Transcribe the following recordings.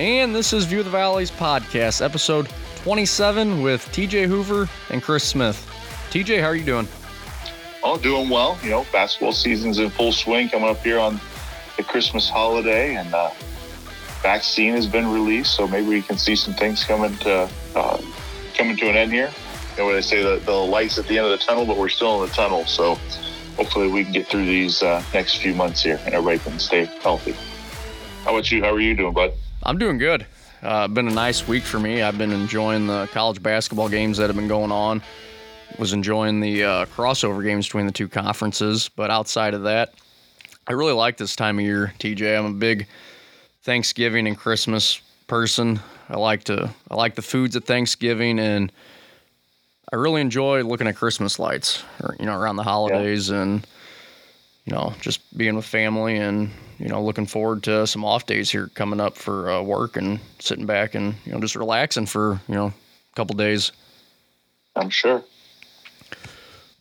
and this is View of the Valleys podcast, episode 27 with T.J. Hoover and Chris Smith. T.J., how are you doing? Oh, doing well. You know, basketball season's in full swing coming up here on the Christmas holiday, and vaccine has been released, so maybe we can see some things coming to an end here. You know, when they say the light's at the end of the tunnel, but we're still in the tunnel, so hopefully we can get through these next few months here and everybody can stay healthy. How about you? How are you doing, bud? I'm doing good. Been a nice week for me. I've been enjoying the college basketball games that have been going on. Was enjoying the crossover games between the two conferences, but outside of that, I really like this time of year, TJ. I'm a big Thanksgiving and Christmas person. I like the foods at Thanksgiving, and I really enjoy looking at Christmas lights, or, you know, around the holidays, and, you know, just being with family, and, you know, looking forward to some off days here coming up for work, and sitting back and, you know, just relaxing for, you know, a couple days. I'm sure.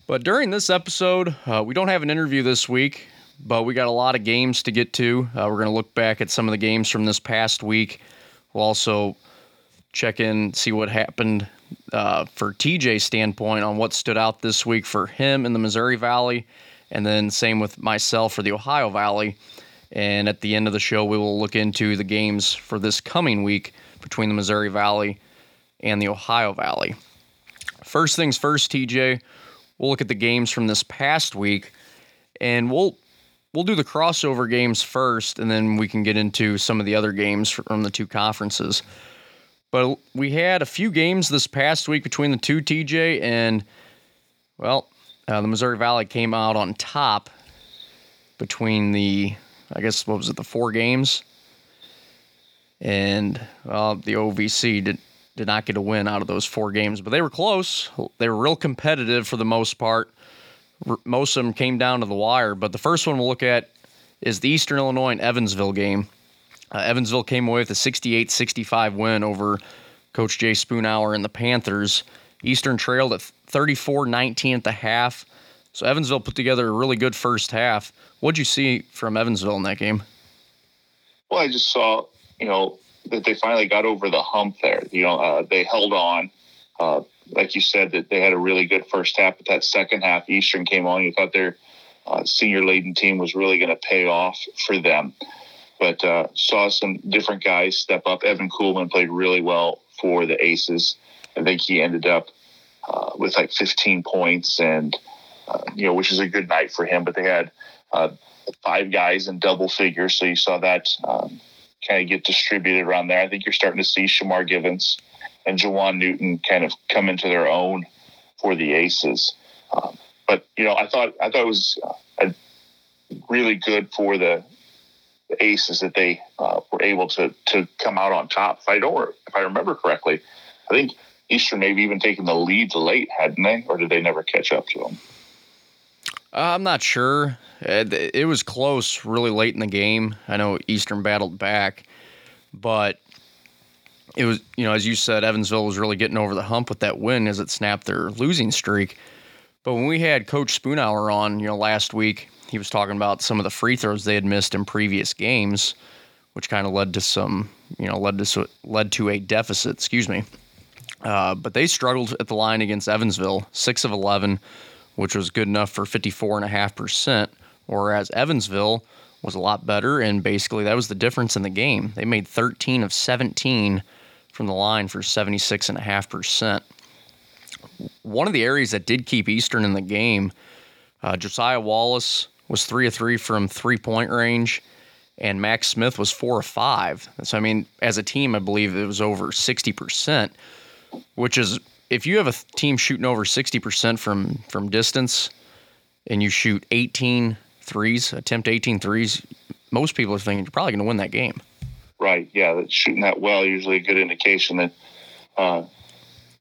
But during this episode, we don't have an interview this week, but we got a lot of games to get to. We're going to look back at some of the games from this past week. We'll also check in, see what happened for TJ's standpoint on what stood out this week for him in the Missouri Valley, and then same with myself for the Ohio Valley. And at the end of the show, we will look into the games for this coming week between the Missouri Valley and the Ohio Valley. First things first, TJ. We'll look at the games from this past week, and we'll do the crossover games first, and then we can get into some of the other games from the two conferences. But we had a few games this past week between the two, TJ, and, well, the Missouri Valley came out on top between the, I guess, what was it, the four games? And the OVC did not get a win out of those four games, but they were close. They were real competitive for the most part. Most of them came down to the wire, but the first one we'll look at is the Eastern Illinois and Evansville game. Evansville came away with a 68-65 win over Coach Jay Spoonhour and the Panthers. Eastern trailed at 34-19 at the half, so Evansville put together a really good first half. What did you see from Evansville in that game? Well, I just saw, you know, that they finally got over the hump there. You know, they held on. Like you said, that they had a really good first half, but that second half, Eastern came on. You thought their senior-laden team was really going to pay off for them. But saw some different guys step up. Evan Kuhlman played really well for the Aces. I think he ended up with like 15 points, and you know, which is a good night for him. But they had five guys in double figures, so you saw that kind of get distributed around there. I think you're starting to see Shamar Givens and Jawan Newton kind of come into their own for the Aces. But, you know, I thought it was really good for the Aces that they were able to come out on top. If I remember correctly, I think Eastern maybe even taken the lead late, hadn't they? Or did they never catch up to them? I'm not sure. It was close really late in the game. I know Eastern battled back, but it was, you know, as you said, Evansville was really getting over the hump with that win as it snapped their losing streak. But when we had Coach Spoonhour on, you know, last week, he was talking about some of the free throws they had missed in previous games, which kind of led to some, you know, led to a deficit, but they struggled at the line against Evansville, 6 of 11, which was good enough for 54.5%, whereas Evansville was a lot better, and basically that was the difference in the game. They made 13 of 17 from the line for 76.5%. One of the areas that did keep Eastern in the game, Josiah Wallace was 3 of 3 from three-point range, and Max Smith was 4 of 5. So, I mean, as a team, I believe it was over 60%, which is, if you have a team shooting over 60% from distance and you shoot 18 threes, attempt 18 threes, most people are thinking you're probably going to win that game. Right, yeah, shooting that well is usually a good indication that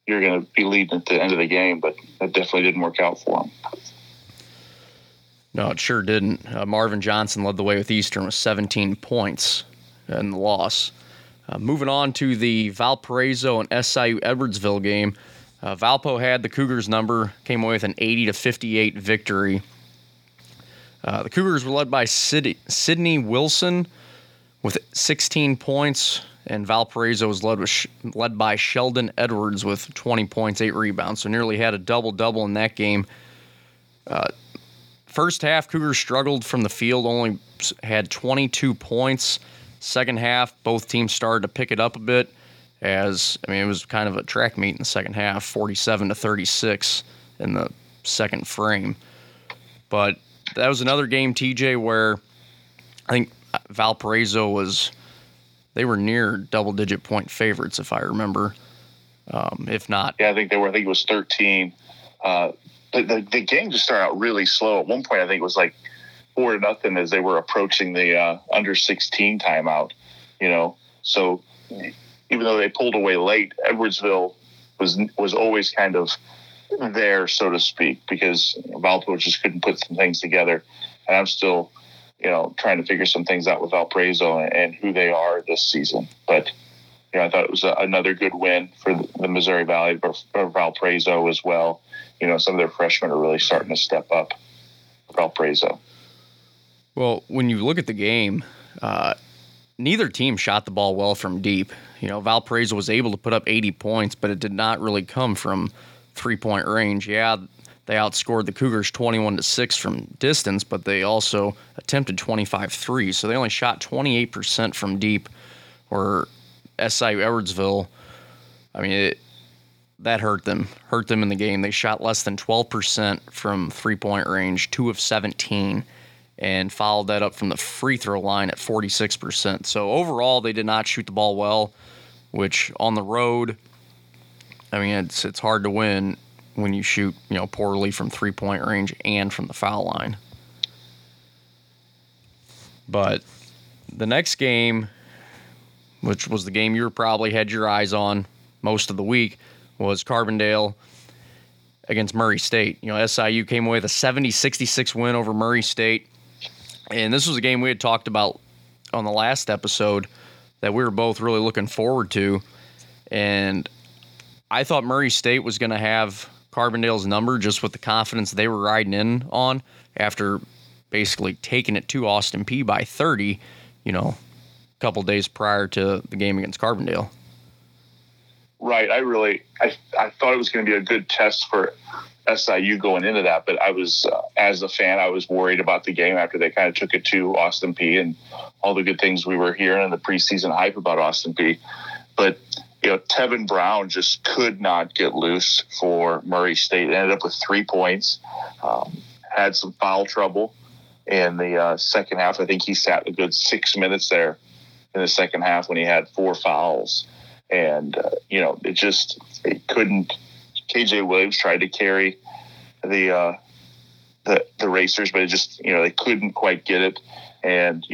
you're going to be leading at the end of the game, but that definitely didn't work out for them. No, it sure didn't. Marvin Johnson led the way with Eastern with 17 points in the loss. Moving on to the Valparaiso and SIU-Edwardsville game. Valpo had the Cougars number, came away with an 80-58 victory. The Cougars were led by Sidney Wilson with 16 points, and Valparaiso was led by Sheldon Edwards with 20 points, 8 rebounds, so nearly had a double-double in that game. First half, Cougars struggled from the field, only had 22 points. Second half, both teams started to pick it up a bit it was kind of a track meet in the second half, 47-36 in the second frame. But that was another game, TJ, where I think Valparaiso they were near double-digit point favorites, if I remember. If not. Yeah, I think they were. I think it was 13. The game just started out really slow. At one point, I think it was like 4-0 as they were approaching the under-16 timeout, So even though they pulled away late, Edwardsville was always kind of there, so to speak, because Valpo just couldn't put some things together. And I'm still, trying to figure some things out with Valparaiso and who they are this season. But, I thought it was another good win for the Missouri Valley, but for Valparaiso as well. Some of their freshmen are really starting to step up. Valparaiso. Well, when you look at the game, neither team shot the ball well from deep. Valparaiso was able to put up 80 points, but it did not really come from three-point range. Yeah, they outscored the Cougars 21-6 from distance, but they also attempted 25 threes, so they only shot 28% from deep, or SIU-Edwardsville. That hurt them in the game. They shot less than 12% from three-point range, 2 of 17. And followed that up from the free throw line at 46%. So overall, they did not shoot the ball well, which on the road, it's hard to win when you shoot, poorly from three-point range and from the foul line. But the next game, which was the game you probably had your eyes on most of the week, was Carbondale against Murray State. SIU came away with a 70-66 win over Murray State. And this was a game we had talked about on the last episode that we were both really looking forward to. And I thought Murray State was going to have Carbondale's number just with the confidence they were riding in on after basically taking it to Austin Peay by 30, a couple days prior to the game against Carbondale. Right. I thought it was going to be a good test for SIU going into that, but I was, as a fan, I was worried about the game after they kind of took it to Austin Peay and all the good things we were hearing in the preseason hype about Austin Peay. But, Tevin Brown just could not get loose for Murray State. They ended up with 3 points, had some foul trouble in the second half. I think he sat a good 6 minutes there in the second half when he had 4 fouls. And, it couldn't. KJ Williams tried to carry the Racers, but it just, they couldn't quite get it. And,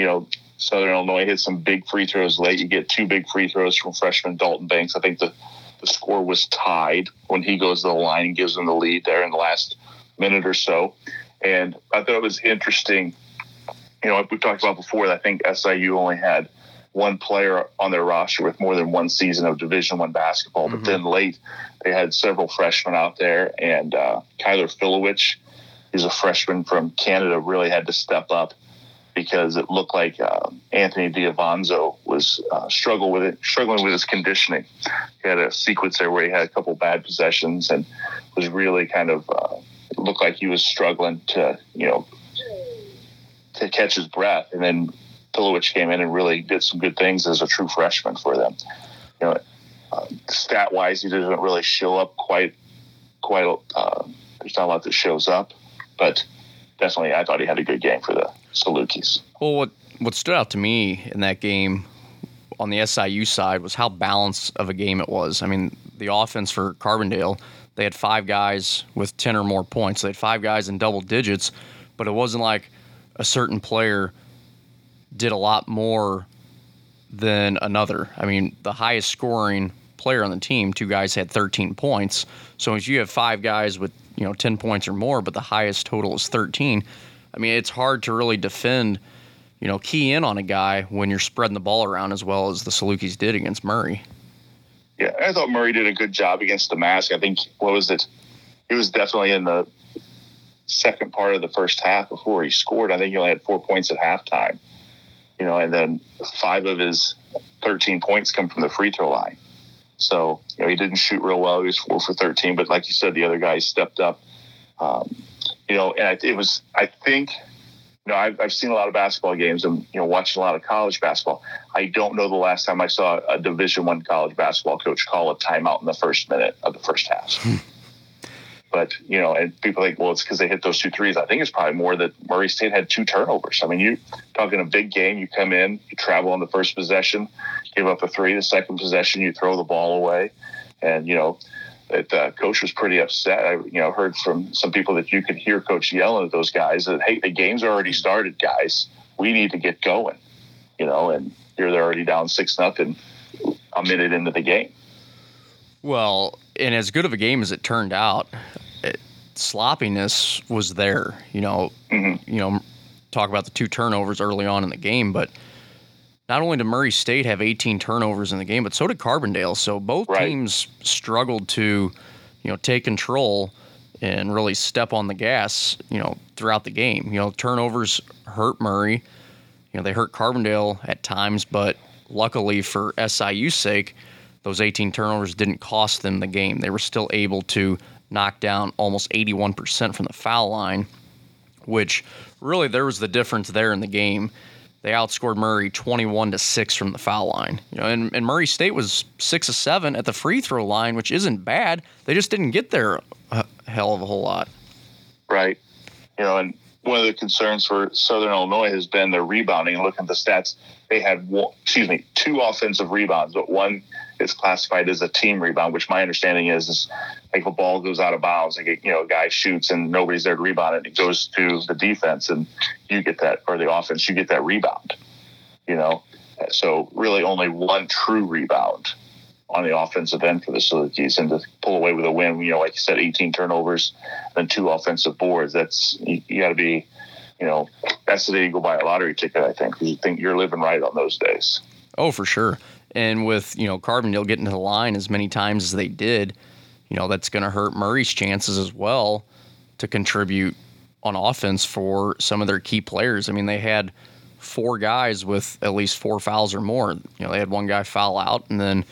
Southern Illinois hit some big free throws late. You get 2 big free throws from freshman Dalton Banks. I think the score was tied when he goes to the line and gives them the lead there in the last minute or so. And I thought it was interesting. We talked about before that I think SIU only had one player on their roster with more than one season of Division I basketball. Mm-hmm. But then late, they had several freshmen out there, and Kyler Filewich, who's a freshman from Canada, really had to step up because it looked like Anthony DiAvanzo was struggling with his conditioning. He had a sequence there where he had a couple bad possessions and was really kind of looked like he was struggling to catch his breath, and then Pilowicz came in and really did some good things as a true freshman for them. Stat-wise, he doesn't really show up quite. There's not a lot that shows up, but definitely I thought he had a good game for the Salukis. Well, what stood out to me in that game on the SIU side was how balanced of a game it was. The offense for Carbondale, they had 5 guys with 10 or more points. They had 5 guys in double digits, but it wasn't like a certain player did a lot more than another. The highest scoring player on the team, 2 guys had 13 points. So if you have 5 guys with 10 points or more, but the highest total is 13, it's hard to really defend, key in on a guy when you're spreading the ball around as well as the Salukis did against Murray. Yeah, I thought Murray did a good job against the mask. I think, what was it? It was definitely in the second part of the first half before he scored. I think he only had 4 points at halftime. And then 5 of his 13 points come from the free throw line. So, you know, he didn't shoot real well. He was 4 for 13, but like you said, the other guys stepped up. You know, and it was, I think, you know, I've seen a lot of basketball games and, you know, watching a lot of college basketball. I don't know the last time I saw a Division I college basketball coach call a timeout in the first minute of the first half. But, you know, and people think, well, it's because they hit those 2 threes. I think it's probably more that Murray State had 2 turnovers. I mean, you're talking a big game. You come in, you travel on the first possession, give up a 3. The second possession, you throw the ball away. And, you know, the coach was pretty upset. I, you know, heard from some people that you could hear coach yelling at those guys that, hey, the game's already started, guys. We need to get going, you know, and here they're already down 6-0 a minute into the game. Well, and as good of a game as it turned out, sloppiness was there. You know, you know, talk about the 2 turnovers early on in the game, but not only did Murray State have 18 turnovers in the game, but so did Carbondale. So both teams struggled to, you know, take control and really step on the gas, you know, throughout the game. You know, turnovers hurt Murray. You know, they hurt Carbondale at times, but luckily for SIU's sake, those 18 turnovers didn't cost them the game. They were still able to knocked down almost 81% from the foul line, which really there was the difference there in the game. They outscored Murray 21-6 from the foul line. You know, and Murray State was 6 of 7 at the free throw line, which isn't bad. They just didn't get there a hell of a whole lot. Right. You know, and one of the concerns for Southern Illinois has been their rebounding. Looking at the stats, they had 2 offensive rebounds, but one is classified as a team rebound, which my understanding is like if a ball goes out of bounds, like, you know, a guy shoots and nobody's there to rebound it, it goes to the defense and you get that, or the offense, you get that rebound, you know. So really only one true rebound on the offensive end for the Salukis, and to pull away with a win, you know, like you said, 18 turnovers and 2 offensive boards. That's, you got to be, you know, that's the day you go buy a lottery ticket, I think, because you think you're living right on those days. Oh, for sure. And with, you know, Carbondale getting to the line as many times as they did, you know, that's going to hurt Murray's chances as well to contribute on offense for some of their key players. I mean, they had 4 guys with at least 4 fouls or more. You know, they had 1 guy foul out, and then,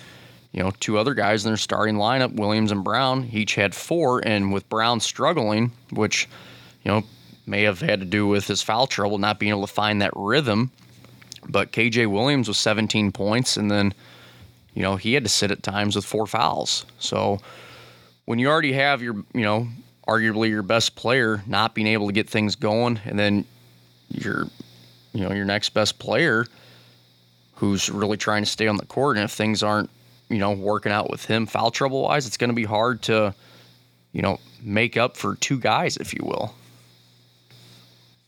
you know, 2 other guys in their starting lineup, Williams and Brown, each had 4. And with Brown struggling, which, you know, may have had to do with his foul trouble, not being able to find that rhythm. But KJ Williams was 17 points, and then, you know, he had to sit at times with 4 fouls. So when you already have your, you know, arguably your best player not being able to get things going, and then your, you know, your next best player who's really trying to stay on the court, and if things aren't, you know, working out with him foul trouble wise, it's going to be hard to, you know, make up for 2 guys, if you will.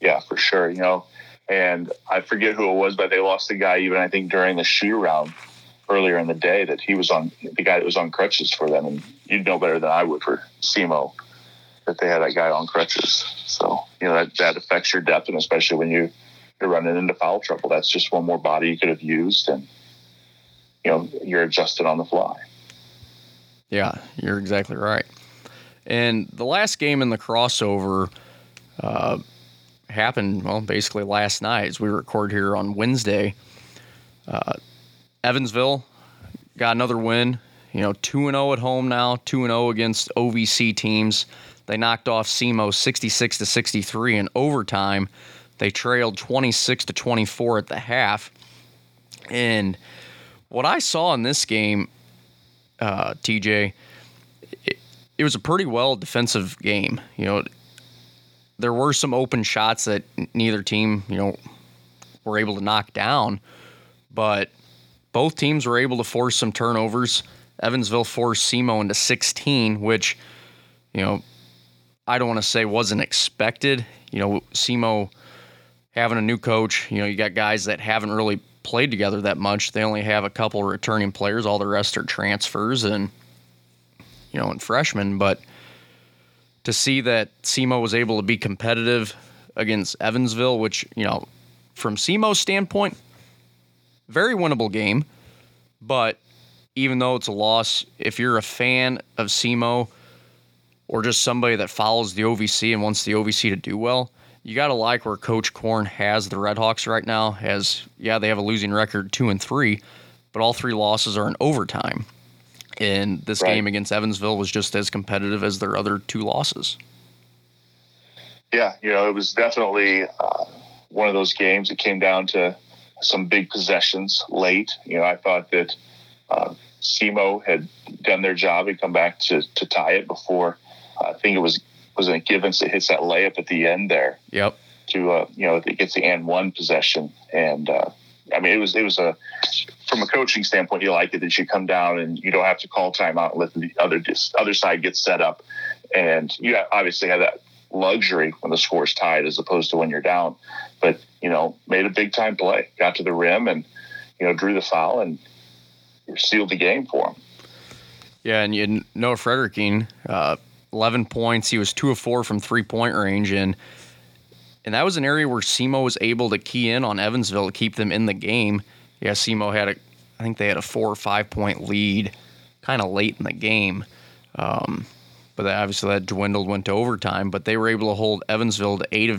Yeah, for sure. You know, and I forget who it was, but they lost the guy even, I think, during the shoot round earlier in the day that he was on, the guy that was on crutches for them. And you'd know better than I would for SEMO that they had that guy on crutches. So, you know, that affects your depth, and especially when you're running into foul trouble. That's just one more body you could have used, and, you know, you're adjusted on the fly. Yeah, you're exactly right. And the last game in the crossover happened, well, basically last night as we record here on Wednesday. Evansville got another win, you know, 2-0 at home now, 2-0 against OVC teams. They knocked off SEMO 66-63 in overtime. They trailed 26-24 at the half. And what I saw in this game, TJ, it was a pretty well defensive game. You know, there were some open shots that neither team, you know, were able to knock down, but both teams were able to force some turnovers. Evansville forced SEMO into 16, which, you know, I don't want to say wasn't expected. You know, SEMO having a new coach, you know, you got guys that haven't really played together that much. They only have a couple returning players. All the rest are transfers and, you know, and freshmen, but to see that SEMO was able to be competitive against Evansville, which, you know, from SEMO's standpoint, very winnable game. But even though it's a loss, if you're a fan of SEMO or just somebody that follows the OVC and wants the OVC to do well, you got to like where Coach Korn has the Redhawks right now. They have a losing record 2-3, but all three losses are in overtime. And this game against Evansville was just as competitive as their other two losses. Yeah, you know, it was definitely one of those games that came down to some big possessions late. You know, I thought that SEMO had done their job and come back to tie it before. I think it was in Givens that hits that layup at the end there. Yep. To you know, it gets the and one possession, and I mean it was a, from a coaching standpoint, you like it that you come down and you don't have to call timeout and let the other side get set up, and you obviously have that luxury when the score's tied as opposed to when you're down. But you know, made a big time play, got to the rim, and you know, drew the foul and sealed the game for him. Yeah, and you Noah Fredericking, 11 points. He was 2 of 4 from 3-point range, and that was an area where SEMO was able to key in on Evansville to keep them in the game. Yeah, SEMO had I think they had a 4 or 5 point lead kind of late in the game. But obviously that dwindled, went to overtime, but they were able to hold Evansville to 8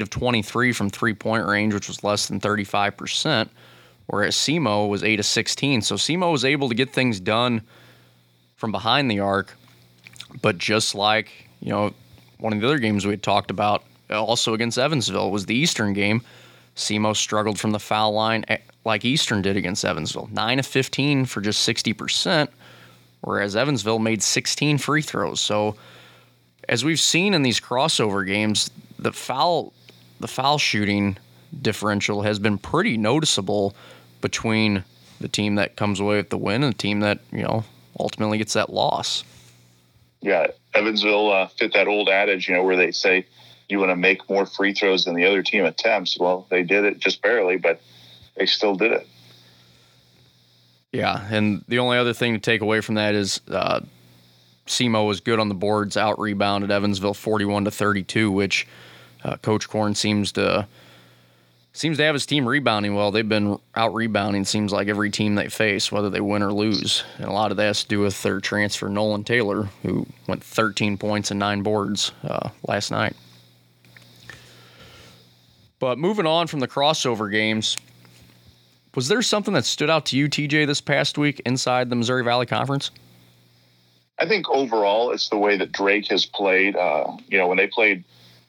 of 23 from 3-point range, which was less than 35%, whereas SEMO was 8 of 16. So SEMO was able to get things done from behind the arc, but just like, you know, one of the other games we had talked about, also against Evansville was the Eastern game. SEMO struggled from the foul line like Eastern did against Evansville. 9 of 15 for just 60%, whereas Evansville made 16 free throws. So as we've seen in these crossover games, the foul shooting differential has been pretty noticeable between the team that comes away with the win and the team that, you know, ultimately gets that loss. Yeah, Evansville fit that old adage, you know, where they say, you want to make more free throws than the other team attempts. Well, they did it just barely, but they still did it. Yeah, and the only other thing to take away from that is SEMO was good on the boards, out-rebounded Evansville 41-32, which Coach Korn seems to have his team rebounding well. They've been out-rebounding, seems like, every team they face, whether they win or lose. And a lot of that has to do with their transfer, Nolan Taylor, who went 13 points and 9 boards last night. But moving on from the crossover games, was there something that stood out to you, TJ, this past week inside the Missouri Valley Conference? I think overall it's the way that Drake has played. You know, when they played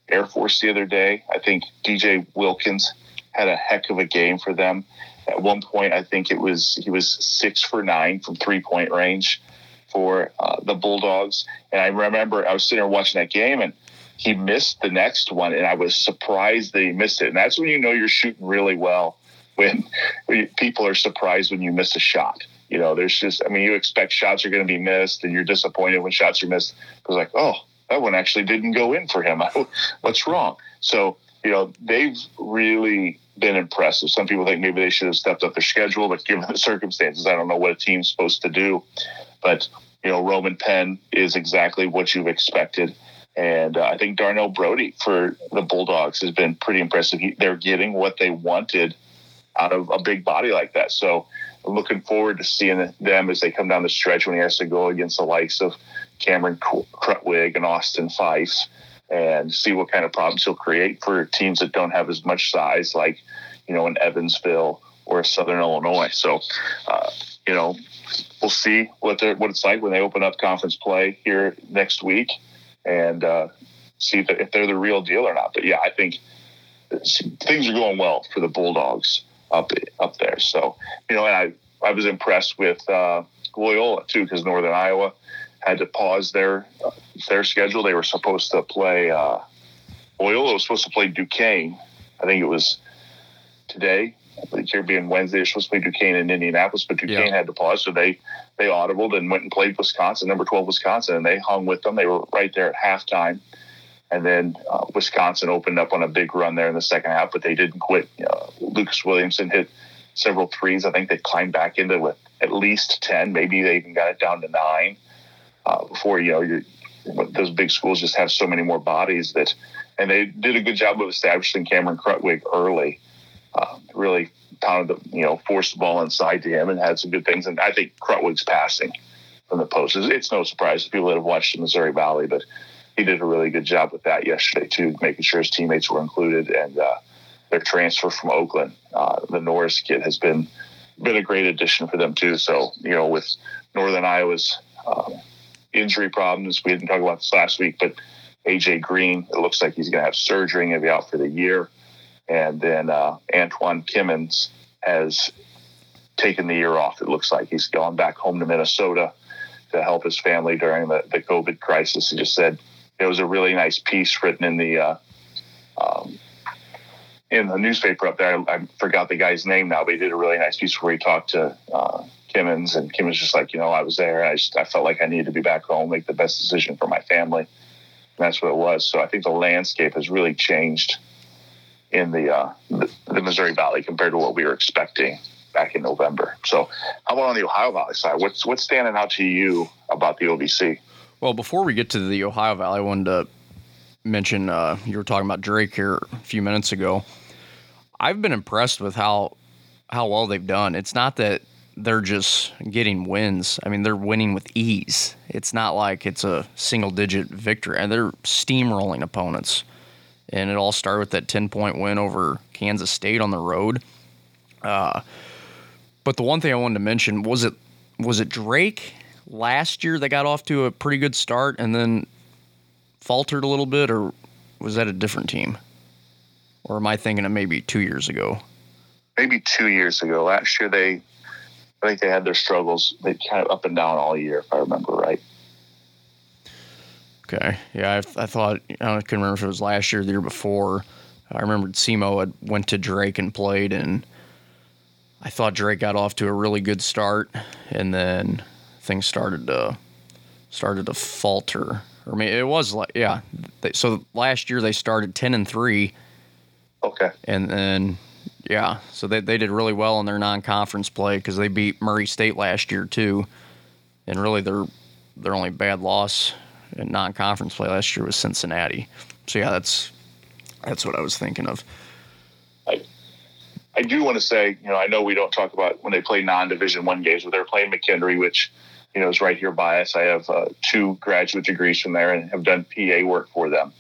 Air Force the other day, I think DJ Wilkins had a heck of a game for them. At one point, I think he was 6 for 9 from 3-point range for the Bulldogs. And I remember I was sitting there watching that game, and he missed the next one, and I was surprised that he missed it. And that's when you know you're shooting really well, when people are surprised when you miss a shot. You know, there's just, I mean, you expect shots are going to be missed, and you're disappointed when shots are missed. It was like, oh, that one actually didn't go in for him. What's wrong? So, you know, they've really been impressive. Some people think maybe they should have stepped up their schedule, but given the circumstances, I don't know what a team's supposed to do. But, you know, Roman Penn is exactly what you've expected. And I think Darnell Brody for the Bulldogs has been pretty impressive. They're getting what they wanted out of a big body like that. So I'm looking forward to seeing them as they come down the stretch when he has to go against the likes of Cameron Crutwig and Austin Peay, and see what kind of problems he'll create for teams that don't have as much size, like, you know, in Evansville or Southern Illinois. So, you know, we'll see what it's like when they open up conference play here next week, and see if they're the real deal or not. But, yeah, I think things are going well for the Bulldogs up there. So, you know, and I was impressed with Loyola, too, because Northern Iowa had to pause their schedule. They were supposed to play Loyola was supposed to play Duquesne. I think it was today. The Caribbean Wednesday, they're supposed to play Duquesne in Indianapolis, but Duquesne had to pause, so they audibled and went and played Wisconsin, number 12 Wisconsin, and they hung with them. They were right there at halftime, and then Wisconsin opened up on a big run there in the second half, but they didn't quit. Lucas Williamson hit several threes. I think they climbed back into with at least 10. Maybe they even got it down to 9 before, you know, those big schools just have so many more bodies that, and they did a good job of establishing Cameron Crutwig early. Really pounded the, you know, forced the ball inside to him and had some good things. And I think Crutwig's passing from the post, it's no surprise to people that have watched the Missouri Valley, but he did a really good job with that yesterday too, making sure his teammates were included. And their transfer from Oakland, the Norris kid, has been been a great addition for them too. So, you know, with Northern Iowa's injury problems, we didn't talk about this last week, but A.J. Green, it looks like he's going to have surgery and be out for the year. And then Antoine Kimmins has taken the year off. It looks like he's gone back home to Minnesota to help his family during the COVID crisis. He just said it was a really nice piece written in the newspaper up there. I forgot the guy's name now, but he did a really nice piece where he talked to Kimmins, and Kimmins just like, you know, I was there. I felt like I needed to be back home, make the best decision for my family. And that's what it was. So I think the landscape has really changed in the Missouri Valley compared to what we were expecting back in November. So how about on the Ohio Valley side? What's standing out to you about the OVC? Well, before we get to the Ohio Valley, I wanted to mention you were talking about Drake here a few minutes ago. I've been impressed with how well they've done. It's not that they're just getting wins. I mean, they're winning with ease. It's not like it's a single-digit victory. And they're steamrolling opponents. And it all started with that 10-point win over Kansas State on the road. But the one thing I wanted to mention, was it Drake last year that got off to a pretty good start and then faltered a little bit, or was that a different team? Or am I thinking of maybe 2 years ago? Maybe 2 years ago. Last year I think they had their struggles. They kind of up and down all year, if I remember right. Okay. Yeah, I thought, I couldn't remember if it was last year or the year before. I remembered SEMO had went to Drake and played, and I thought Drake got off to a really good start, and then things started to falter. I mean, it was like, yeah. So last year they started 10-3. Okay. And then, yeah, so they did really well in their non-conference play because they beat Murray State last year too, and really their only bad loss in non-conference play last year was Cincinnati. So yeah, that's what I was thinking of. I do want to say, you know, I know we don't talk about when they play non-Division I games, but they're playing McKendree, which, you know, is right here by us. I have two graduate degrees from there and have done PA work for them.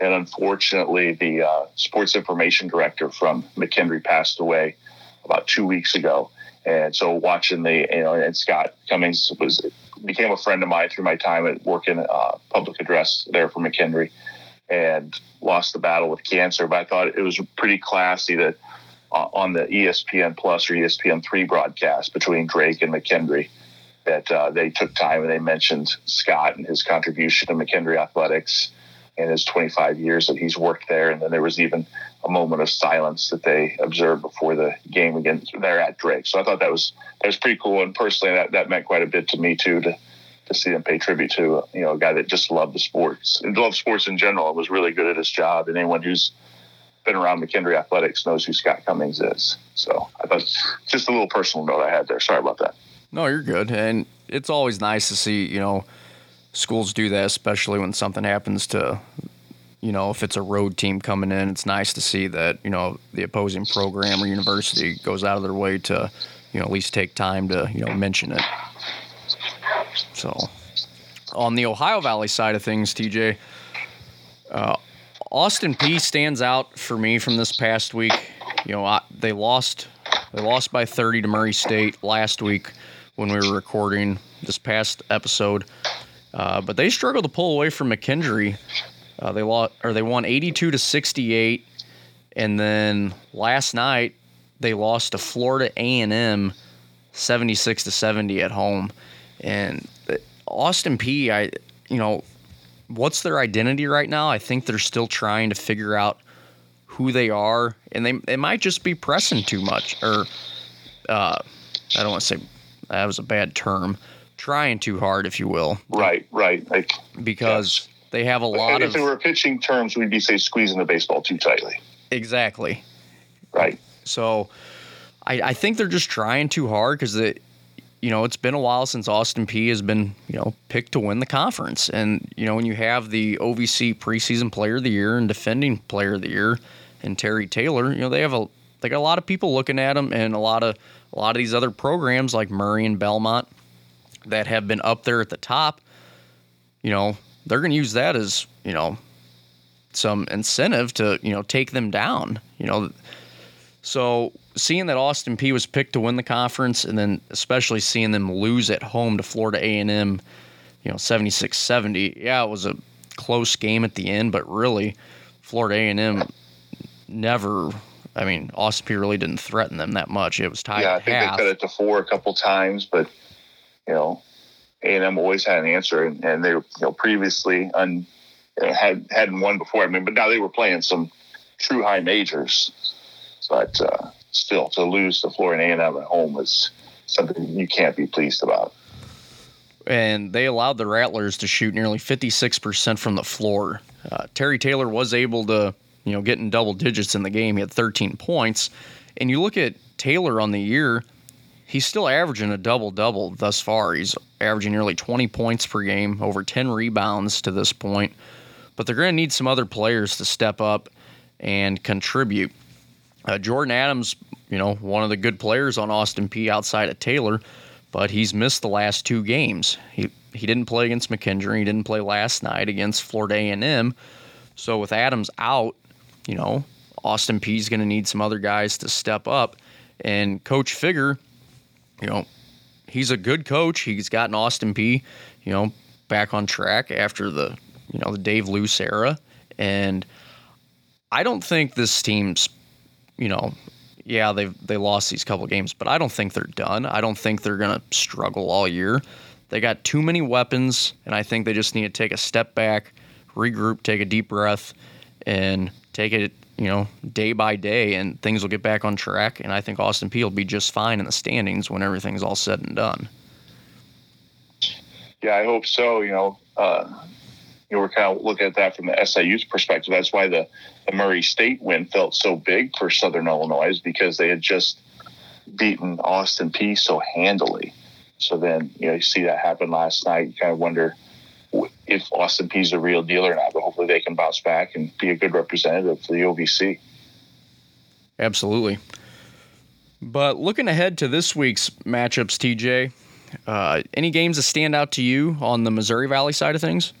And unfortunately, the sports information director from McKendree passed away about 2 weeks ago. And so watching and Scott Cummings became a friend of mine through my time at working public address there for McKendree, and lost the battle with cancer. But I thought it was pretty classy that on the ESPN Plus or ESPN3 broadcast between Drake and McKendree, that they took time and they mentioned Scott and his contribution to McKendree athletics and his 25 years that he's worked there. And then there was even a moment of silence that they observed before the game against there at Drake. So I thought that was pretty cool. And personally, that meant quite a bit to me too, to see them pay tribute to, you know, a guy that just loved the sports and loved sports in general and was really good at his job. And anyone who's been around McKendree athletics knows who Scott Cummings is. So I thought just a little personal note I had there. Sorry about that. No, you're good. And it's always nice to see, you know, schools do that, especially when something happens to, you know, if it's a road team coming in, it's nice to see that, you know, the opposing program or university goes out of their way to, you know, at least take time to, you know, mention it. So on the Ohio Valley side of things, TJ, Austin Peay stands out for me from this past week. You know, they lost by 30 to Murray State last week when we were recording this past episode, but they struggled to pull away from McKendree. They won 82-68, and then last night they lost to Florida A&M 76-70 at home. And Austin Peay, what's their identity right now? I think they're still trying to figure out who they are, and they might just be pressing too much, or I don't want to say that was a bad term, trying too hard, if you will. Right. Like, because yes, they have a lot of... If they were pitching terms, we'd be, say, squeezing the baseball too tightly. Exactly. Right. So I think they're just trying too hard because they... You know, it's been a while since Austin Peay has been, you know, picked to win the conference. And, you know, when you have the OVC preseason player of the year and defending player of the year and Terry Taylor, you know, they got a lot of people looking at them, and a lot of these other programs like Murray and Belmont that have been up there at the top, you know, they're going to use that as, you know, some incentive to, you know, take them down, you know. So seeing that Austin Peay was picked to win the conference, and then especially seeing them lose at home to Florida A&M, 76-70. Yeah, it was a close game at the end, but really Florida A&M never. I mean, Austin Peay really didn't threaten them that much. It was tied. Yeah, I think half. They cut it to four a couple times, but A&M always had an answer, and they previously hadn't won before. I mean, but now they were playing some true high majors, but still to lose to Florida A&M at home is something you can't be pleased about. And they allowed the Rattlers to shoot nearly 56% from the floor. Terry Taylor was able to, get in double digits in the game. He had 13 points. And you look at Taylor on the year, he's still averaging a double-double thus far. He's averaging nearly 20 points per game, over 10 rebounds to this point. But they're going to need some other players to step up and contribute. Jordan Adams, one of the good players on Austin Peay outside of Taylor, but he's missed the last two games. He didn't play against McKendree. He didn't play last night against Florida A&M. So with Adams out, Austin Peay's going to need some other guys to step up. And Coach Figger, he's a good coach. He's gotten Austin Peay, back on track after the, the Dave Luce era. And I don't think this team's, they lost these couple games, but I don't think they're done. I don't think they're going to struggle all year. They got too many weapons, and I think they just need to take a step back, regroup, take a deep breath, and take it, day by day, and things will get back on track. And I think Austin Peay will be just fine in the standings when everything's all said and done. Yeah, I hope so. We're kind of looking at that from the SIU's perspective. That's why the Murray State win felt so big for Southern Illinois, because they had just beaten Austin Peay so handily. So then, you see that happen last night. You kind of wonder if Austin Peay's a real deal or not, but hopefully they can bounce back and be a good representative for the OVC. Absolutely. But looking ahead to this week's matchups, TJ, any games that stand out to you on the Missouri Valley side of things?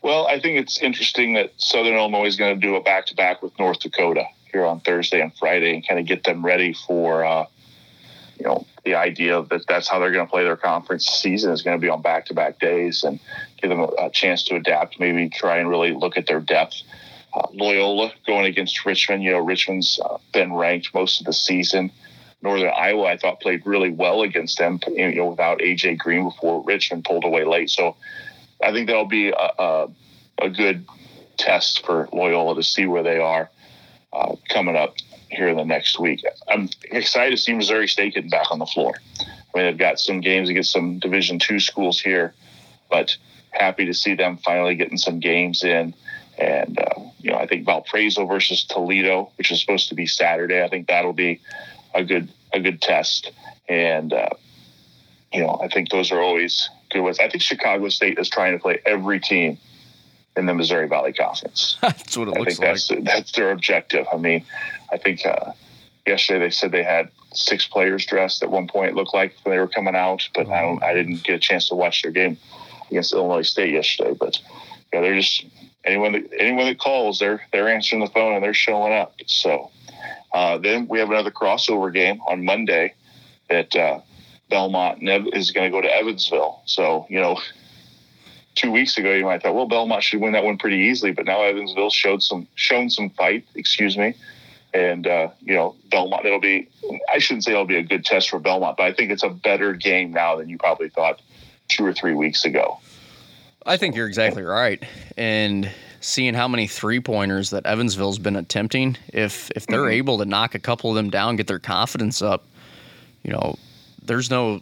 Well, I think it's interesting that Southern Illinois is going to do a back-to-back with North Dakota here on Thursday and Friday, and kind of get them ready for, the idea that that's how they're going to play their conference season, is going to be on back-to-back days, and give them a chance to adapt, maybe try and really look at their depth. Loyola going against Richmond. Richmond's been ranked most of the season. Northern Iowa, I thought, played really well against them, without A.J. Green before Richmond pulled away late. So I think that'll be a good test for Loyola to see where they are coming up here in the next week. I'm excited to see Missouri State getting back on the floor. I mean, they've got some games against some Division II schools here, but happy to see them finally getting some games in. And, I think Valparaiso versus Toledo, which is supposed to be Saturday, I think that'll be a good test. And, I think those are always good ones. I think Chicago State is trying to play every team in the Missouri Valley Conference. That's what it looks like. I think that's their objective. I mean, I think yesterday they said they had six players dressed at one point, it looked like, when they were coming out, but I didn't get a chance to watch their game against Illinois State yesterday. But they're just anyone that calls, they're answering the phone and they're showing up. So then we have another crossover game on Monday at Belmont is going to go to Evansville. So 2 weeks ago you might have thought, well, Belmont should win that one pretty easily, but now Evansville shown some fight, and Belmont. I shouldn't say it'll be a good test for Belmont, but I think it's a better game now than you probably thought 2 or 3 weeks ago. I think you're exactly right, and seeing how many three-pointers that Evansville's been attempting, if they're able to knock a couple of them down, get their confidence up, there's no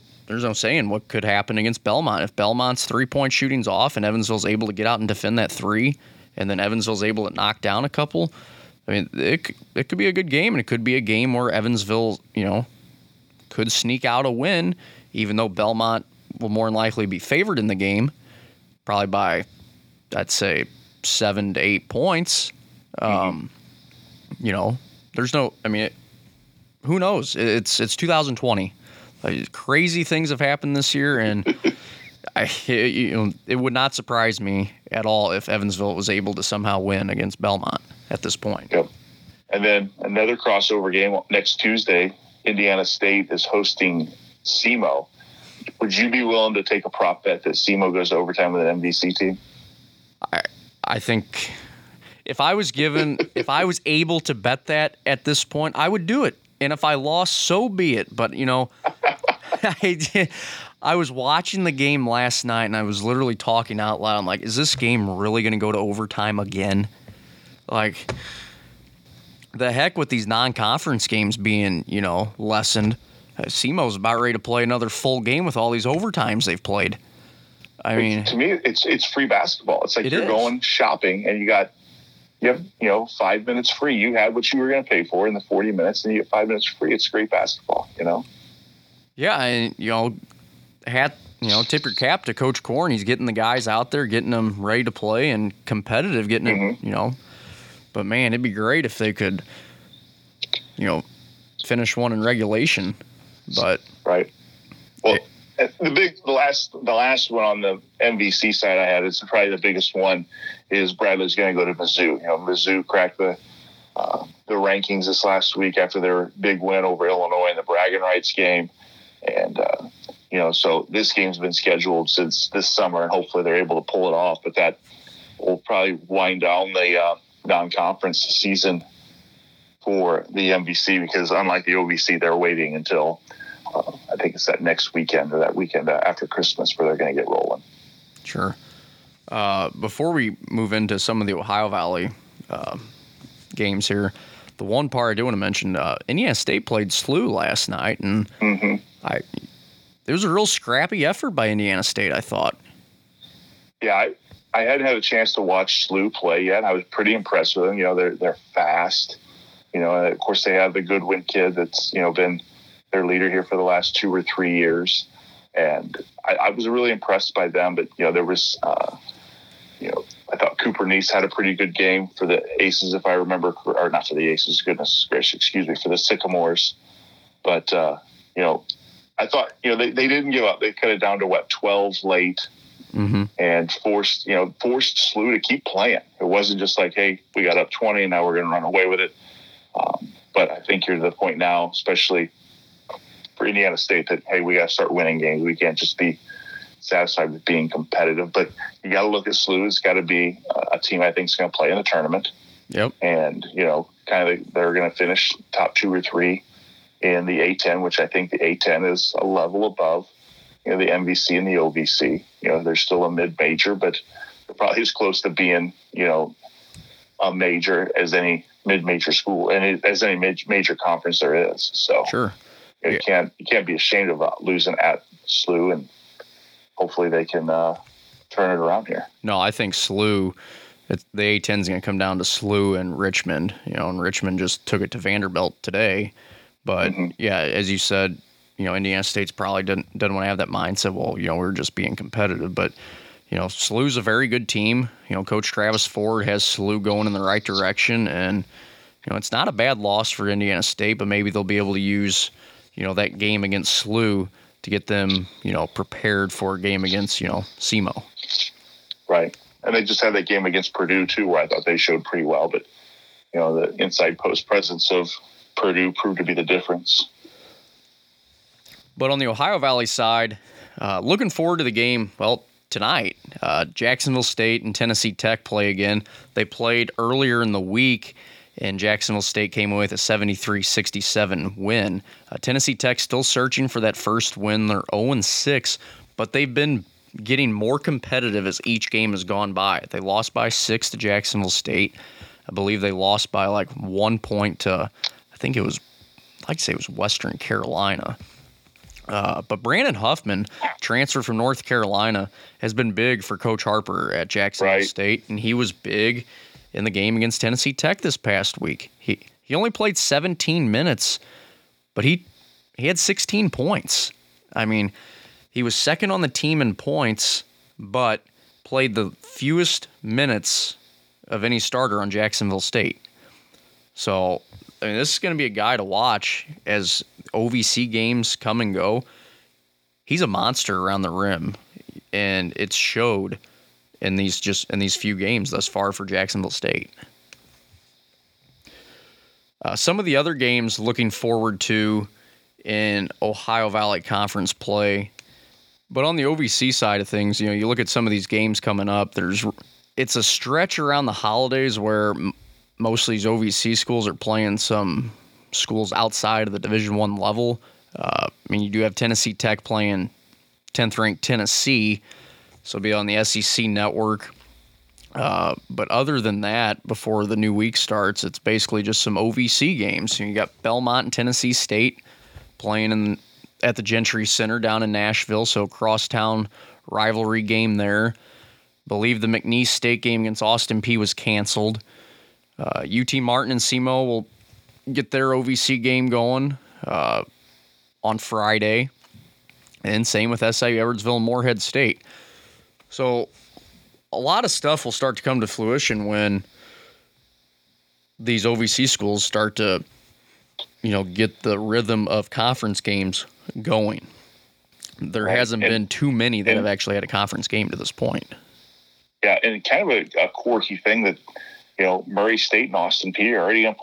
saying what could happen against Belmont. If Belmont's three-point shooting's off and Evansville's able to get out and defend that three, and then Evansville's able to knock down a couple, I mean, it could be a good game, and it could be a game where Evansville, could sneak out a win, even though Belmont will more than likely be favored in the game, probably by, I'd say, 7 to 8 points. Who knows? It's 2020. Crazy things have happened this year, and it would not surprise me at all if Evansville was able to somehow win against Belmont at this point. Yep. And then another crossover game next Tuesday, Indiana State is hosting SEMO. Would you be willing to take a prop bet that SEMO goes to overtime with an MVC team? I think if I was given, if I was able to bet that at this point, I would do it. And if I lost, so be it. But, you know, I was watching the game last night, and I was literally talking out loud. I'm like, is this game really going to go to overtime again? Like, the heck with these non-conference games being, you know, lessened. SEMO's about ready to play another full game with all these overtimes they've played. I mean, to me, it's free basketball. It's like you're going shopping, and you have 5 minutes free. You had what you were going to pay for in the 40 minutes, and you get 5 minutes free. It's great basketball, you know. Yeah, and tip your cap to Coach Korn. He's getting the guys out there, getting them ready to play and competitive, getting them, But man, it'd be great if they could, finish one in regulation. But right. Well, the last one on the MVC side I had, it's probably the biggest one, is Bradley's going to go to Mizzou. Mizzou cracked the rankings this last week after their big win over Illinois in the bragging rights game, and so this game's been scheduled since this summer, and hopefully they're able to pull it off. But that will probably wind down the non-conference season for the MVC, because unlike the OVC, they're waiting until I think it's that next weekend or that weekend after Christmas where they're going to get rolling. Sure. Before we move into some of the Ohio Valley games here, the one part I do want to mention, Indiana State played SLU last night, and it was a real scrappy effort by Indiana State, I thought. Yeah, I hadn't had a chance to watch SLU play yet. I was pretty impressed with them. They're fast. And of course, they have the Goodwin kid that's, been their leader here for the last 2 or 3 years. And I was really impressed by them. But, there was, I thought Cooper Neese had a pretty good game for the Aces, if I remember, or not for the Aces, goodness gracious, excuse me, for the Sycamores. But, I thought, they didn't give up. They cut it down to, 12 late. Mm-hmm. And forced SLU to keep playing. It wasn't just like, hey, we got up 20 and now we're going to run away with it. But I think you're to the point now, especially for Indiana State, that, hey, we got to start winning games. We can't just be satisfied with being competitive. But you got to look at SLU. It's got to be a team I think is going to play in the tournament. Yep. And, they're going to finish top 2 or 3 in the A-10, which I think the A-10 is a level above, the MVC and the OVC. They're still a mid-major, but they're probably as close to being, a major as any mid-major school and as any major conference there is. So sure. You can't be ashamed of losing at SLU, and hopefully they can turn it around here. No, I think SLU, the A-10 is going to come down to SLU and Richmond, and Richmond just took it to Vanderbilt today. But yeah, as you said, Indiana State's probably doesn't want to have that mindset. Well, we're just being competitive, but SLU's a very good team. Coach Travis Ford has SLU going in the right direction, and it's not a bad loss for Indiana State. But maybe they'll be able to use that game against SLU to get them prepared for a game against SEMO. Right, and they just had that game against Purdue too, where I thought they showed pretty well. But the inside post presence of Purdue proved to be the difference. But on the Ohio Valley side, looking forward to the game. Well, tonight, Jacksonville State and Tennessee Tech play again. They played earlier in the week, and Jacksonville State came away with a 73-67 win. Tennessee Tech still searching for that first win. They're 0-6, but they've been getting more competitive as each game has gone by. They lost by 6 to Jacksonville State. I believe they lost by 1 point to, I think it was Western Carolina. But Brandon Huffman, transferred from North Carolina, has been big for Coach Harper at Jacksonville State, and he was big in the game against Tennessee Tech this past week. He only played 17 minutes, but he had 16 points. I mean, he was second on the team in points, but played the fewest minutes of any starter on Jacksonville State. So, I mean, this is going to be a guy to watch as OVC games come and go. He's a monster around the rim, and it's showed in these few games thus far for Jacksonville State. Some of the other games looking forward to in Ohio Valley Conference play. But on the OVC side of things, you know, you look at some of these games coming up, it's a stretch around the holidays where most of these OVC schools are playing some schools outside of the Division I level. I mean, you do have Tennessee Tech playing 10th-ranked Tennessee, so it'll be on the SEC network. But other than that, before the new week starts, it's basically just some OVC games. You got Belmont and Tennessee State playing at the Gentry Center down in Nashville, so crosstown rivalry game there. Believe the McNeese State game against Austin Peay was canceled. UT Martin and SEMO will get their OVC game going on Friday. And same with SIU-Edwardsville and Moorhead State. So a lot of stuff will start to come to fruition when these OVC schools start to, you know, get the rhythm of conference games going. There hasn't been too many that have actually had a conference game to this point. Yeah, and kind of a quirky thing that, you know, Murray State and Austin Peay are already going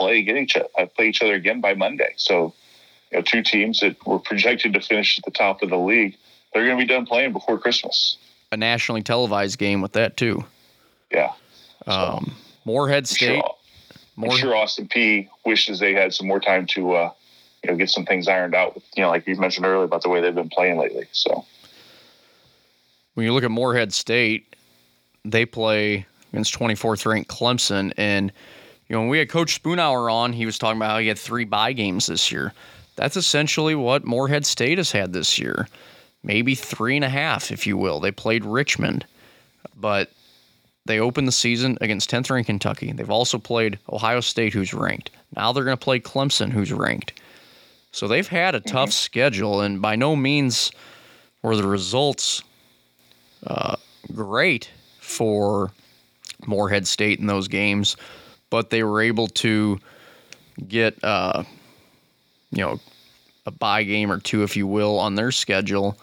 to play each other again by Monday. So, you know, two teams that were projected to finish at the top of the league, they're going to be done playing before Christmas. A nationally televised game with that, too. Yeah. Moorhead State. I'm sure Austin Peay wishes they had some more time to, you know, get some things ironed out with, you know, like you mentioned earlier about the way they've been playing lately. So when you look at Moorhead State, they play against 24th-ranked Clemson. And, you know, when we had Coach Spoonhour on, he was talking about how he had 3 bye games this year. That's essentially what Moorhead State has had this year. Maybe 3.5, if you will. They played Richmond. But they opened the season against 10th-ranked Kentucky. They've also played Ohio State, who's ranked. Now they're going to play Clemson, who's ranked. So they've had a tough schedule, and by no means were the results great for Moorhead State in those games, but they were able to get you know, a bye game or two, if you will, on their schedule,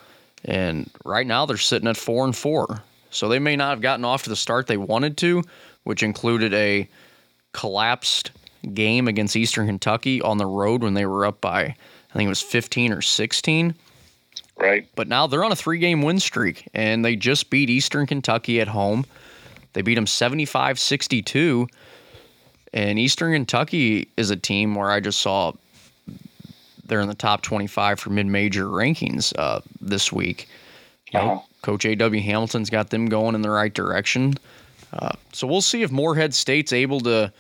and right now they're sitting at 4-4. So they may not have gotten off to the start they wanted to, which included a collapsed game against Eastern Kentucky on the road when they were up by, I think it was 15 or 16. Right. But now they're on a 3-game win streak, and they just beat Eastern Kentucky at home. They beat them 75-62, and Eastern Kentucky is a team where I just saw they're in the top 25 for mid-major rankings this week. You know, Coach A.W. Hamilton's got them going in the right direction. So we'll see if Moorhead State's able to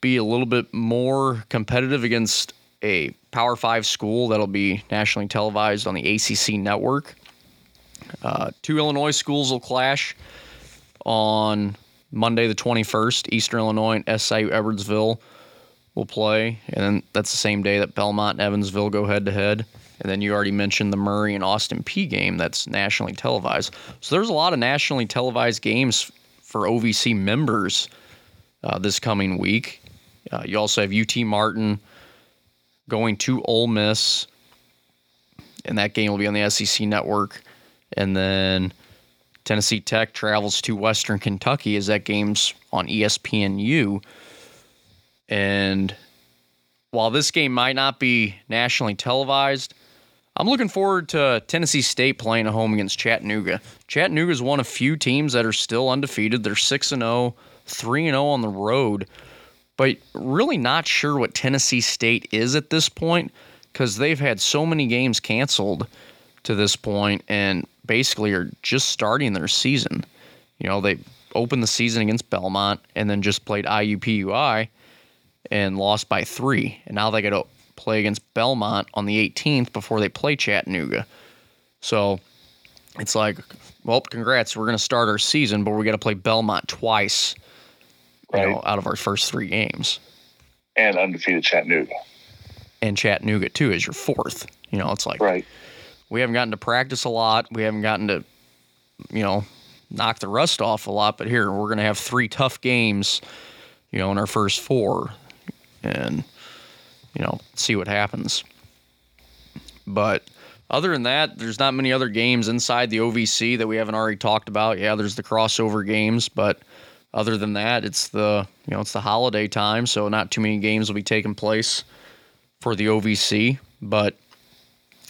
be a little bit more competitive against a Power 5 school that'll be nationally televised on the ACC network. Two Illinois schools will clash on Monday the 21st. Eastern Illinois and SIU-Edwardsville will play, and then that's the same day that Belmont and Evansville go head-to-head. And then you already mentioned the Murray and Austin Peay game that's nationally televised. So there's a lot of nationally televised games for OVC members this coming week. You also have UT Martin going to Ole Miss, and that game will be on the SEC network. And then Tennessee Tech travels to Western Kentucky as that game's on ESPNU. And while this game might not be nationally televised, I'm looking forward to Tennessee State playing at home against Chattanooga. Chattanooga's one of few teams that are still undefeated. They're 6-0, 3-0 on the road, but really not sure what Tennessee State is at this point because they've had so many games canceled to this point and basically are just starting their season. You know, they opened the season against Belmont and then just played IUPUI and lost by 3. And now they got to play against Belmont on the 18th before they play Chattanooga. So it's like, well, congrats, we're going to start our season, but we got to play Belmont twice, right, you know, out of our first 3 games. And undefeated Chattanooga. And Chattanooga, too, is your 4th. You know, it's like, right, we haven't gotten to practice a lot. We haven't gotten to, you know, knock the rust off a lot. But here, we're going to have 3 tough games, you know, in our first 4. And, you know, see what happens. But other than that, there's not many other games inside the OVC that we haven't already talked about. Yeah, there's the crossover games, but Other than that, it's the, you know, it's the holiday time, so not too many games will be taking place for the OVC, but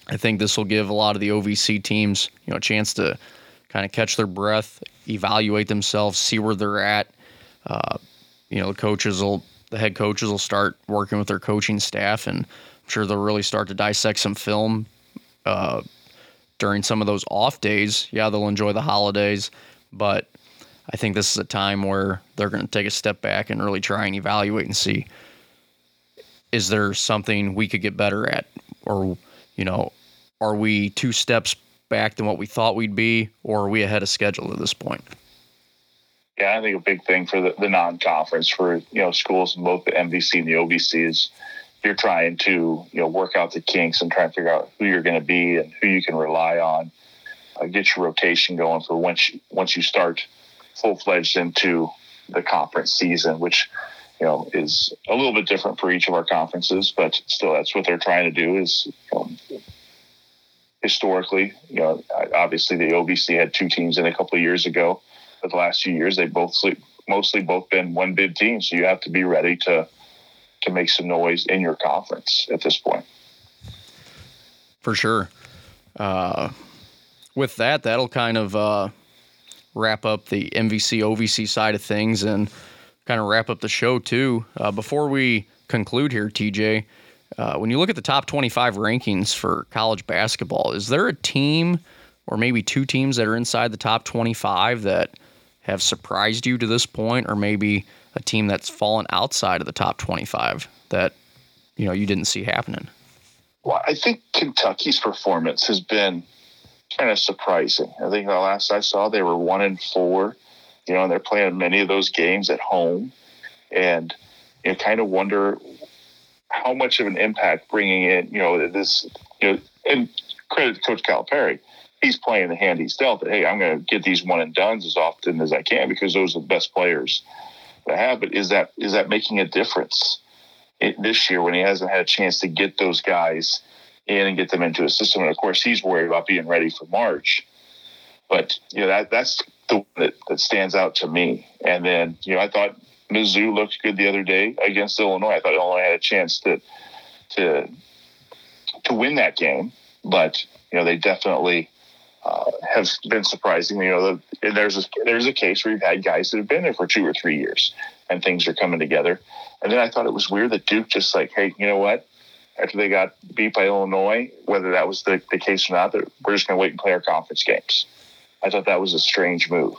I think this will give a lot of the OVC teams, you know, a chance to kind of catch their breath, evaluate themselves, see where they're at. You know, the head coaches will start working with their coaching staff, and I'm sure they'll really start to dissect some film during some of those off days. Yeah, they'll enjoy the holidays, but I think this is a time where they're going to take a step back and really try and evaluate and see, is there something we could get better at? Or, you know, are we two steps back than what we thought we'd be, or are we ahead of schedule at this point? Yeah, I think a big thing for the non-conference, for, you know, schools in both the MVC and the OVC, is you're trying to, you know, work out the kinks and try to figure out who you're going to be and who you can rely on. Get your rotation going for once you start full-fledged into the conference season, which, you know, is a little bit different for each of our conferences, but still, that's what they're trying to do. Is, historically, you know, obviously the OVC had two teams in a couple of years ago, but the last few years they've mostly been one bid teams. So you have to be ready to make some noise in your conference at this point. For sure. With that, that'll kind of wrap up the MVC OVC side of things and kind of wrap up the show too. Before we conclude here, TJ, when you look at the top 25 rankings for college basketball, is there a team or maybe two teams that are inside the top 25 that have surprised you to this point, or maybe a team that's fallen outside of the top 25 that, you know, you didn't see happening? Well, I think Kentucky's performance has been kind of surprising. I think the last I saw, they were 1-4, you know, and they're playing many of those games at home, and you kind of wonder how much of an impact bringing in, you know, this, you know, and credit to Coach Calipari. He's playing the hand he's dealt. That, hey, I'm going to get these one and dones as often as I can because those are the best players that I have. But is that making a difference this year when he hasn't had a chance to get those guys in and get them into his system? And of course, he's worried about being ready for March. But, you know, that's the one that stands out to me. And then, you know, I thought Mizzou looked good the other day against Illinois. I thought Illinois had a chance to win that game, but, you know, they definitely have been surprising. You know, there's a case where you've had guys that have been there for 2 or 3 years and things are coming together. And then I thought it was weird that Duke just like, hey, you know what? After they got beat by Illinois, whether that was the case or not, we're just going to wait and play our conference games. I thought that was a strange move.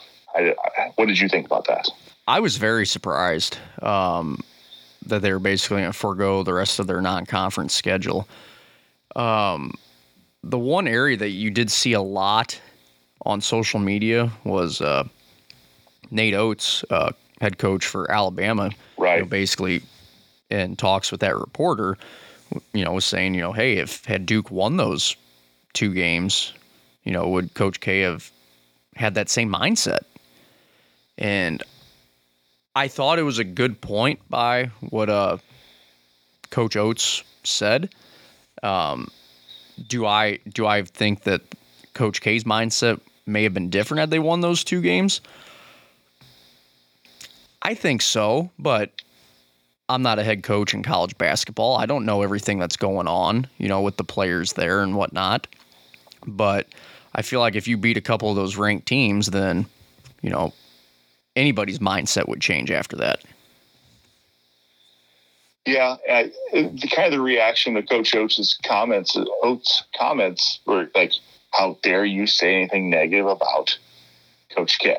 What did you think about that? I was very surprised that they were basically going to forego the rest of their non-conference schedule. The one area that you did see a lot on social media was Nate Oates, head coach for Alabama, right? You know, basically in talks with that reporter, you know, was saying, you know, hey, if had Duke won those 2 games, you know, would Coach K have had that same mindset? And I thought it was a good point by what Coach Oates said. Do I think that Coach K's mindset may have been different had they won those 2 games? I think so, but I'm not a head coach in college basketball. I don't know everything that's going on, you know, with the players there and whatnot. But I feel like if you beat a couple of those ranked teams, then, you know, anybody's mindset would change after that. Yeah, the kind of the reaction to Coach Oates' comments were like, "How dare you say anything negative about Coach K?"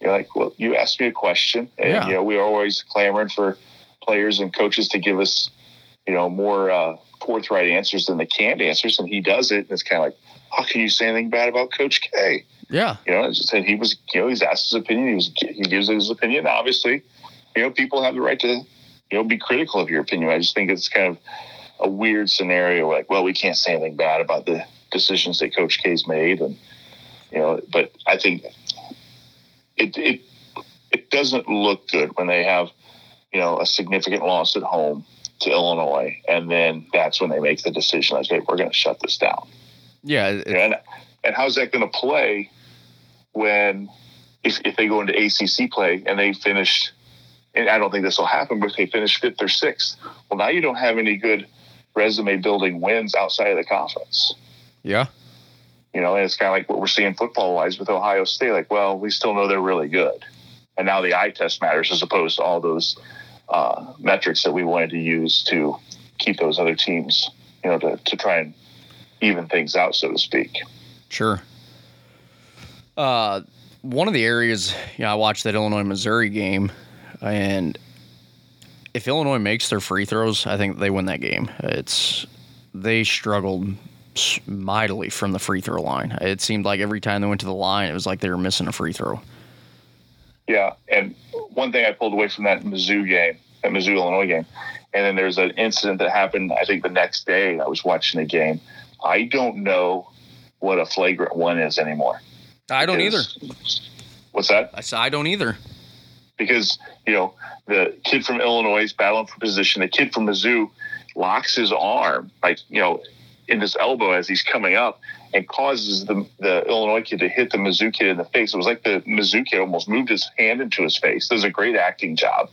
You're like, "Well, you asked me a question, and yeah, you know, we are always clamoring for players and coaches to give us, you know, more forthright answers than the canned answers, and he does it." And it's kind of like, "How can you say anything bad about Coach K?" Yeah, you know, said he was, you know, he's asked his opinion, he gives his opinion. Obviously, you know, people have the right to, you know, be critical of your opinion. I just think it's kind of a weird scenario. Like, well, we can't say anything bad about the decisions that Coach K's made, and you know. But I think it doesn't look good when they have, you know, a significant loss at home to Illinois, and then that's when they make the decision like, "Hey, we're going to shut this down." Yeah, and how's that going to play when if they go into ACC play and they finish, and I don't think this will happen, but if they finish 5th or 6th, well, now you don't have any good resume building wins outside of the conference. Yeah. You know, and it's kind of like what we're seeing football wise with Ohio State. Like, well, we still know they're really good. And now the eye test matters as opposed to all those metrics that we wanted to use to keep those other teams, you know, to try and even things out, so to speak. Sure. One of the areas, you know, I watched that Illinois-Missouri game, and if Illinois makes their free throws, I think they win that game. They struggled mightily from the free throw line. It seemed like every time they went to the line, it was like they were missing a free throw. Yeah, and one thing I pulled away from that Mizzou-Illinois game, and then there's an incident that happened, I think, the next day. I was watching a game. I don't know what a flagrant one is anymore. I don't either. What's that? I don't either. Because, you know, the kid from Illinois is battling for position. The kid from Mizzou locks his arm, like, you know, in his elbow as he's coming up, and causes the Illinois kid to hit the Mizzou kid in the face. It was like the Mizzou kid almost moved his hand into his face. That was a great acting job.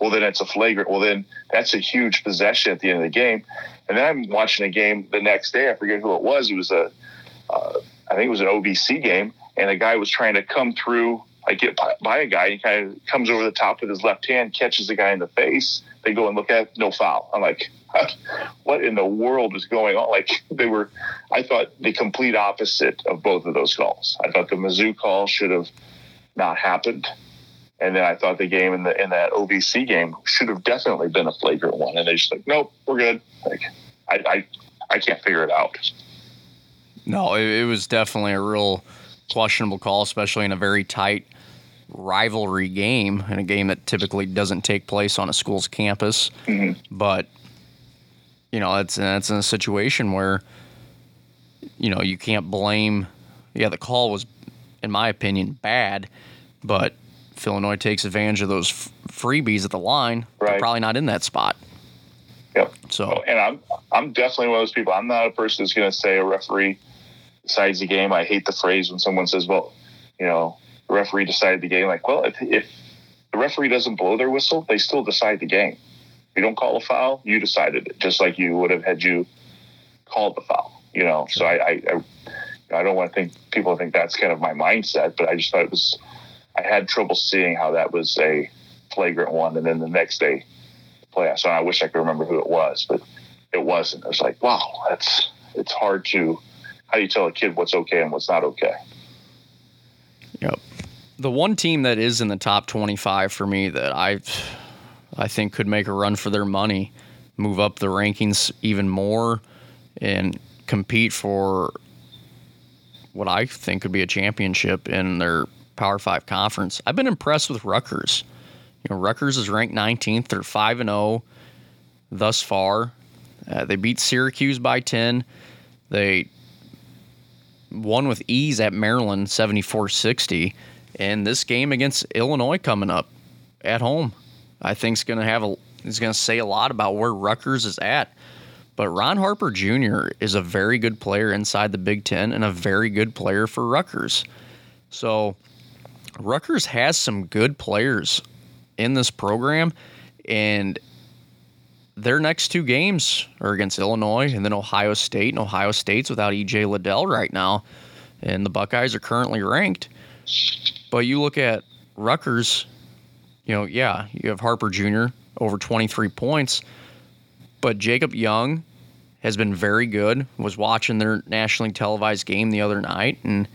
Well, then it's a flagrant. Well, then that's a huge possession at the end of the game. And then I'm watching a game the next day. I forget who it was. It was I think it was an OVC game, and a guy was trying to come through, like get by a guy. He kind of comes over the top with his left hand, catches the guy in the face. They go and look at it, no foul. I'm like, what in the world is going on? Like I thought the complete opposite of both of those calls. I thought the Mizzou call should have not happened. And then I thought the game in that OVC game should have definitely been a flagrant one. And they're just like, nope, we're good. Like, I can't figure it out. No, it was definitely a real questionable call, especially in a very tight rivalry game, and a game that typically doesn't take place on a school's campus. Mm-hmm. But, you know, that's in a situation where, you know, you can't blame. Yeah, the call was, in my opinion, bad, but if Illinois takes advantage of those freebies at the line, right, they're probably not in that spot. Yep. So, and I'm definitely one of those people. I'm not a person that's going to say a referee decides the game. I hate the phrase when someone says, well, you know, the referee decided the game. Like, well, if the referee doesn't blow their whistle, they still decide the game. If you don't call a foul, you decided it, just like you would have had you called the foul, you know. Sure. So I don't want to think people think that's kind of my mindset, but I just thought I had trouble seeing how that was a flagrant one. And then the next day, playoffs. So I wish I could remember who it was, but it wasn't. I was like, wow, it's hard to. How do you tell a kid what's okay and what's not okay? Yep. The one team that is in the top 25 for me that I think could make a run for their money, move up the rankings even more, and compete for what I think could be a championship in their Power 5 conference. I've been impressed with Rutgers. You know, Rutgers is ranked 19th. They're 5-0 thus far. They beat Syracuse by 10. They won with ease at Maryland, 74-60. And this game against Illinois coming up at home, I think is going to say a lot about where Rutgers is at. But Ron Harper Jr. is a very good player inside the Big Ten and a very good player for Rutgers. So Rutgers has some good players in this program, and their next two games are against Illinois and then Ohio State, and Ohio State's without E.J. Liddell right now, and the Buckeyes are currently ranked. But you look at Rutgers, you know, yeah, you have Harper Jr. over 23 points, but Jacob Young has been very good. Was watching their nationally televised game the other night, and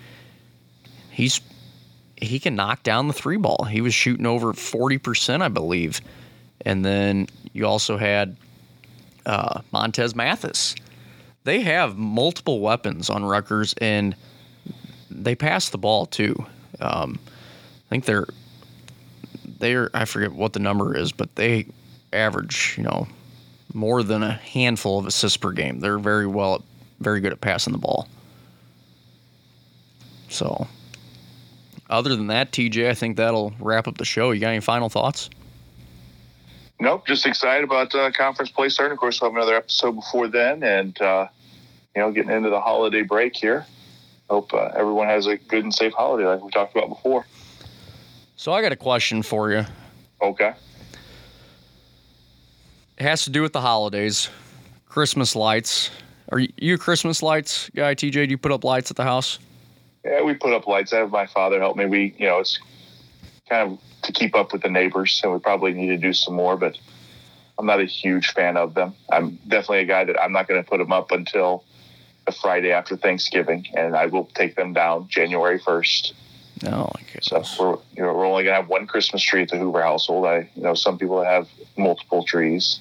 he can knock down the three ball. He was shooting over 40%, I believe. And then you also had Montez Mathis. They have multiple weapons on Rutgers, and they pass the ball too. I think I forget what the number is, but they average, you know, more than a handful of assists per game. They're very good at passing the ball. So, other than that, TJ, I think that'll wrap up the show. You got any final thoughts? Nope, just excited about conference play starting. Of course, we'll have another episode before then, and you know, getting into the holiday break here. Hope everyone has a good and safe holiday, like we talked about before. So I got a question for you. Okay. It has to do with the holidays, Christmas lights. Are you a Christmas lights guy, TJ? Do you put up lights at the house? Yeah, we put up lights. I have my father help me. We, you know, it's kind of to keep up with the neighbors, so we probably need to do some more, but I'm not a huge fan of them. I'm definitely a guy that I'm not going to put them up until the Friday after Thanksgiving, and I will take them down January 1st. No, okay. So we're only going to have one Christmas tree at the Hoover household. Some people have multiple trees.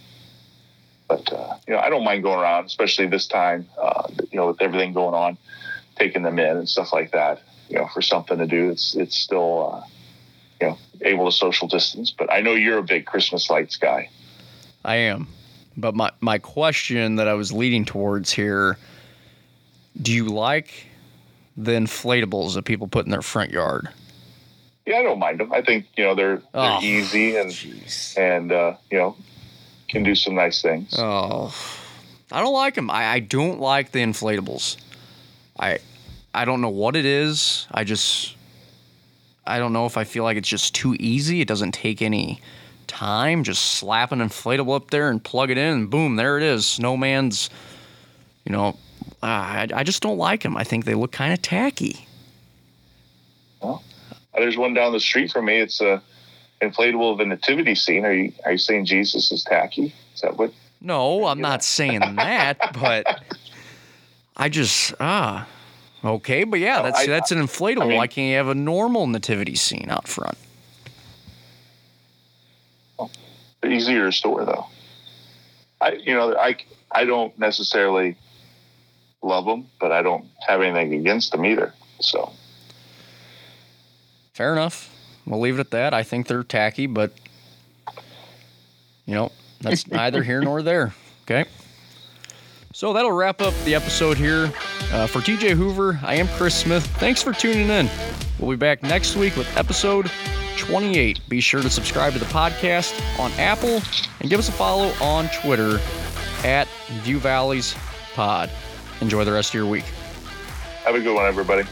But, I don't mind going around, especially this time, with everything going on, taking them in and stuff like that, for something to do. It's still, able to social distance. But I know you're a big Christmas lights guy. I am. But my question that I was leading towards here, do you like the inflatables that people put in their front yard? Yeah, I don't mind them. I think, they're easy and can do some nice things. Oh, I don't like them. I don't like the inflatables. I don't know what it is. I don't know if I feel like it's just too easy. It doesn't take any time. Just slap an inflatable up there and plug it in, and boom, there it is. Snowman's, I just don't like them. I think they look kind of tacky. Well, there's one down the street from me. It's a inflatable of a nativity scene. Are you saying Jesus is tacky? Is that what? No, I'm not saying that, but I just okay. But yeah, that's an inflatable. I mean, why can't you have a normal nativity scene out front? Well, they're easier to store though. I don't necessarily love them, but I don't have anything against them either. So fair enough. We'll leave it at that. I think they're tacky, but, that's neither here nor there. Okay? So that'll wrap up the episode here. For T.J. Hoover, I am Chris Smith. Thanks for tuning in. We'll be back next week with episode 28. Be sure to subscribe to the podcast on Apple and give us a follow on Twitter at View Valleys Pod. Enjoy the rest of your week. Have a good one, everybody.